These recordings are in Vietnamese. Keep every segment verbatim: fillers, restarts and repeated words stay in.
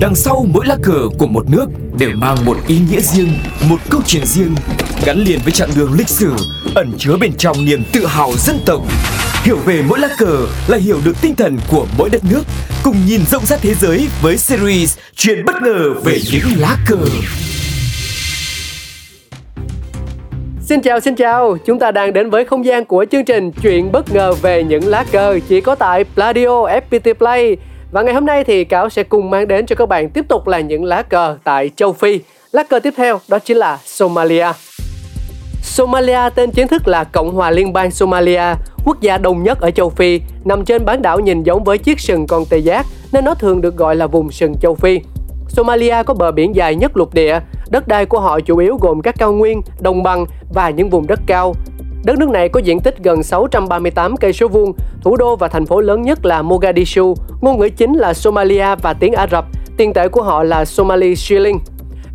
Đằng sau mỗi lá cờ của một nước đều mang một ý nghĩa riêng, một câu chuyện riêng, gắn liền với chặng đường lịch sử, ẩn chứa bên trong niềm tự hào dân tộc. Hiểu về mỗi lá cờ là hiểu được tinh thần của mỗi đất nước, cùng nhìn rộng rãi thế giới với series Chuyện bất ngờ về những lá cờ. Xin chào, xin chào. Chúng ta đang đến với không gian của chương trình Chuyện bất ngờ về những lá cờ chỉ có tại Radio ép pê tê Play. Và ngày hôm nay thì Cáo sẽ cùng mang đến cho các bạn tiếp tục là những lá cờ tại châu Phi. Lá cờ tiếp theo đó chính là Somalia. Somalia tên chính thức là Cộng hòa Liên bang Somalia, quốc gia đông nhất ở châu Phi, nằm trên bán đảo nhìn giống với chiếc sừng con tê giác nên nó thường được gọi là vùng sừng châu Phi. Somalia có bờ biển dài nhất lục địa, đất đai của họ chủ yếu gồm các cao nguyên, đồng bằng và những vùng đất cao. Đất nước này có diện tích gần sáu trăm ba mươi tám cây số vuông, thủ đô và thành phố lớn nhất là Mogadishu, ngôn ngữ chính là Somalia và tiếng Ả Rập, tiền tệ của họ là Somali Shilling.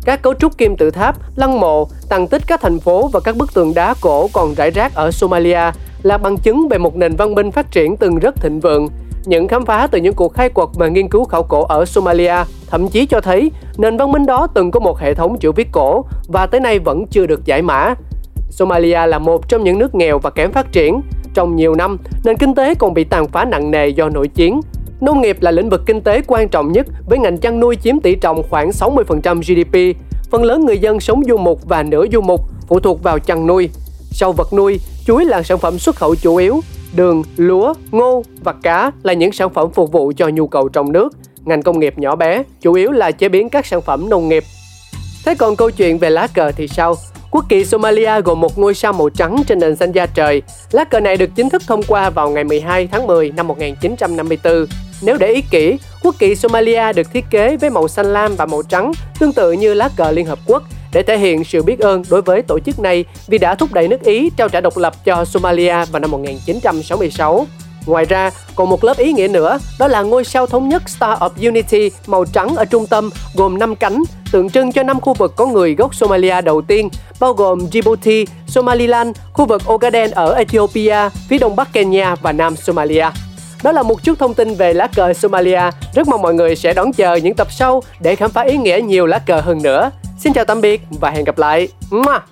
Các cấu trúc kim tự tháp, lăng mộ, tàn tích các thành phố và các bức tường đá cổ còn rải rác ở Somalia là bằng chứng về một nền văn minh phát triển từng rất thịnh vượng. Những khám phá từ những cuộc khai quật và nghiên cứu khảo cổ ở Somalia thậm chí cho thấy nền văn minh đó từng có một hệ thống chữ viết cổ và tới nay vẫn chưa được giải mã. Somalia là một trong những nước nghèo và kém phát triển. Trong nhiều năm, nền kinh tế còn bị tàn phá nặng nề do nội chiến. Nông nghiệp là lĩnh vực kinh tế quan trọng nhất với ngành chăn nuôi chiếm tỷ trọng khoảng sáu mươi phần trăm giê đê pê. Phần lớn người dân sống du mục và nửa du mục, phụ thuộc vào chăn nuôi. Sau vật nuôi, chuối là sản phẩm xuất khẩu chủ yếu. Đường, lúa, ngô và cá là những sản phẩm phục vụ cho nhu cầu trong nước. Ngành công nghiệp nhỏ bé, chủ yếu là chế biến các sản phẩm nông nghiệp. Thế còn câu chuyện về lá cờ thì sao? Quốc kỳ Somalia gồm một ngôi sao màu trắng trên nền xanh da trời. Lá cờ này được chính thức thông qua vào ngày mười hai tháng mười năm một nghìn chín trăm năm mươi tư. Nếu để ý kỹ, quốc kỳ Somalia được thiết kế với màu xanh lam và màu trắng, tương tự như lá cờ Liên Hợp Quốc, để thể hiện sự biết ơn đối với tổ chức này vì đã thúc đẩy nước Ý trao trả độc lập cho Somalia vào năm một nghìn chín trăm sáu mươi sáu. Ngoài ra, còn một lớp ý nghĩa nữa, đó là ngôi sao thống nhất Star of Unity màu trắng ở trung tâm gồm năm cánh, tượng trưng cho năm khu vực có người gốc Somalia đầu tiên, bao gồm Djibouti, Somaliland, khu vực Ogaden ở Ethiopia, phía đông bắc Kenya và nam Somalia. Đó là một chút thông tin về lá cờ Somalia. Rất mong mọi người sẽ đón chờ những tập sau để khám phá ý nghĩa nhiều lá cờ hơn nữa. Xin chào tạm biệt và hẹn gặp lại.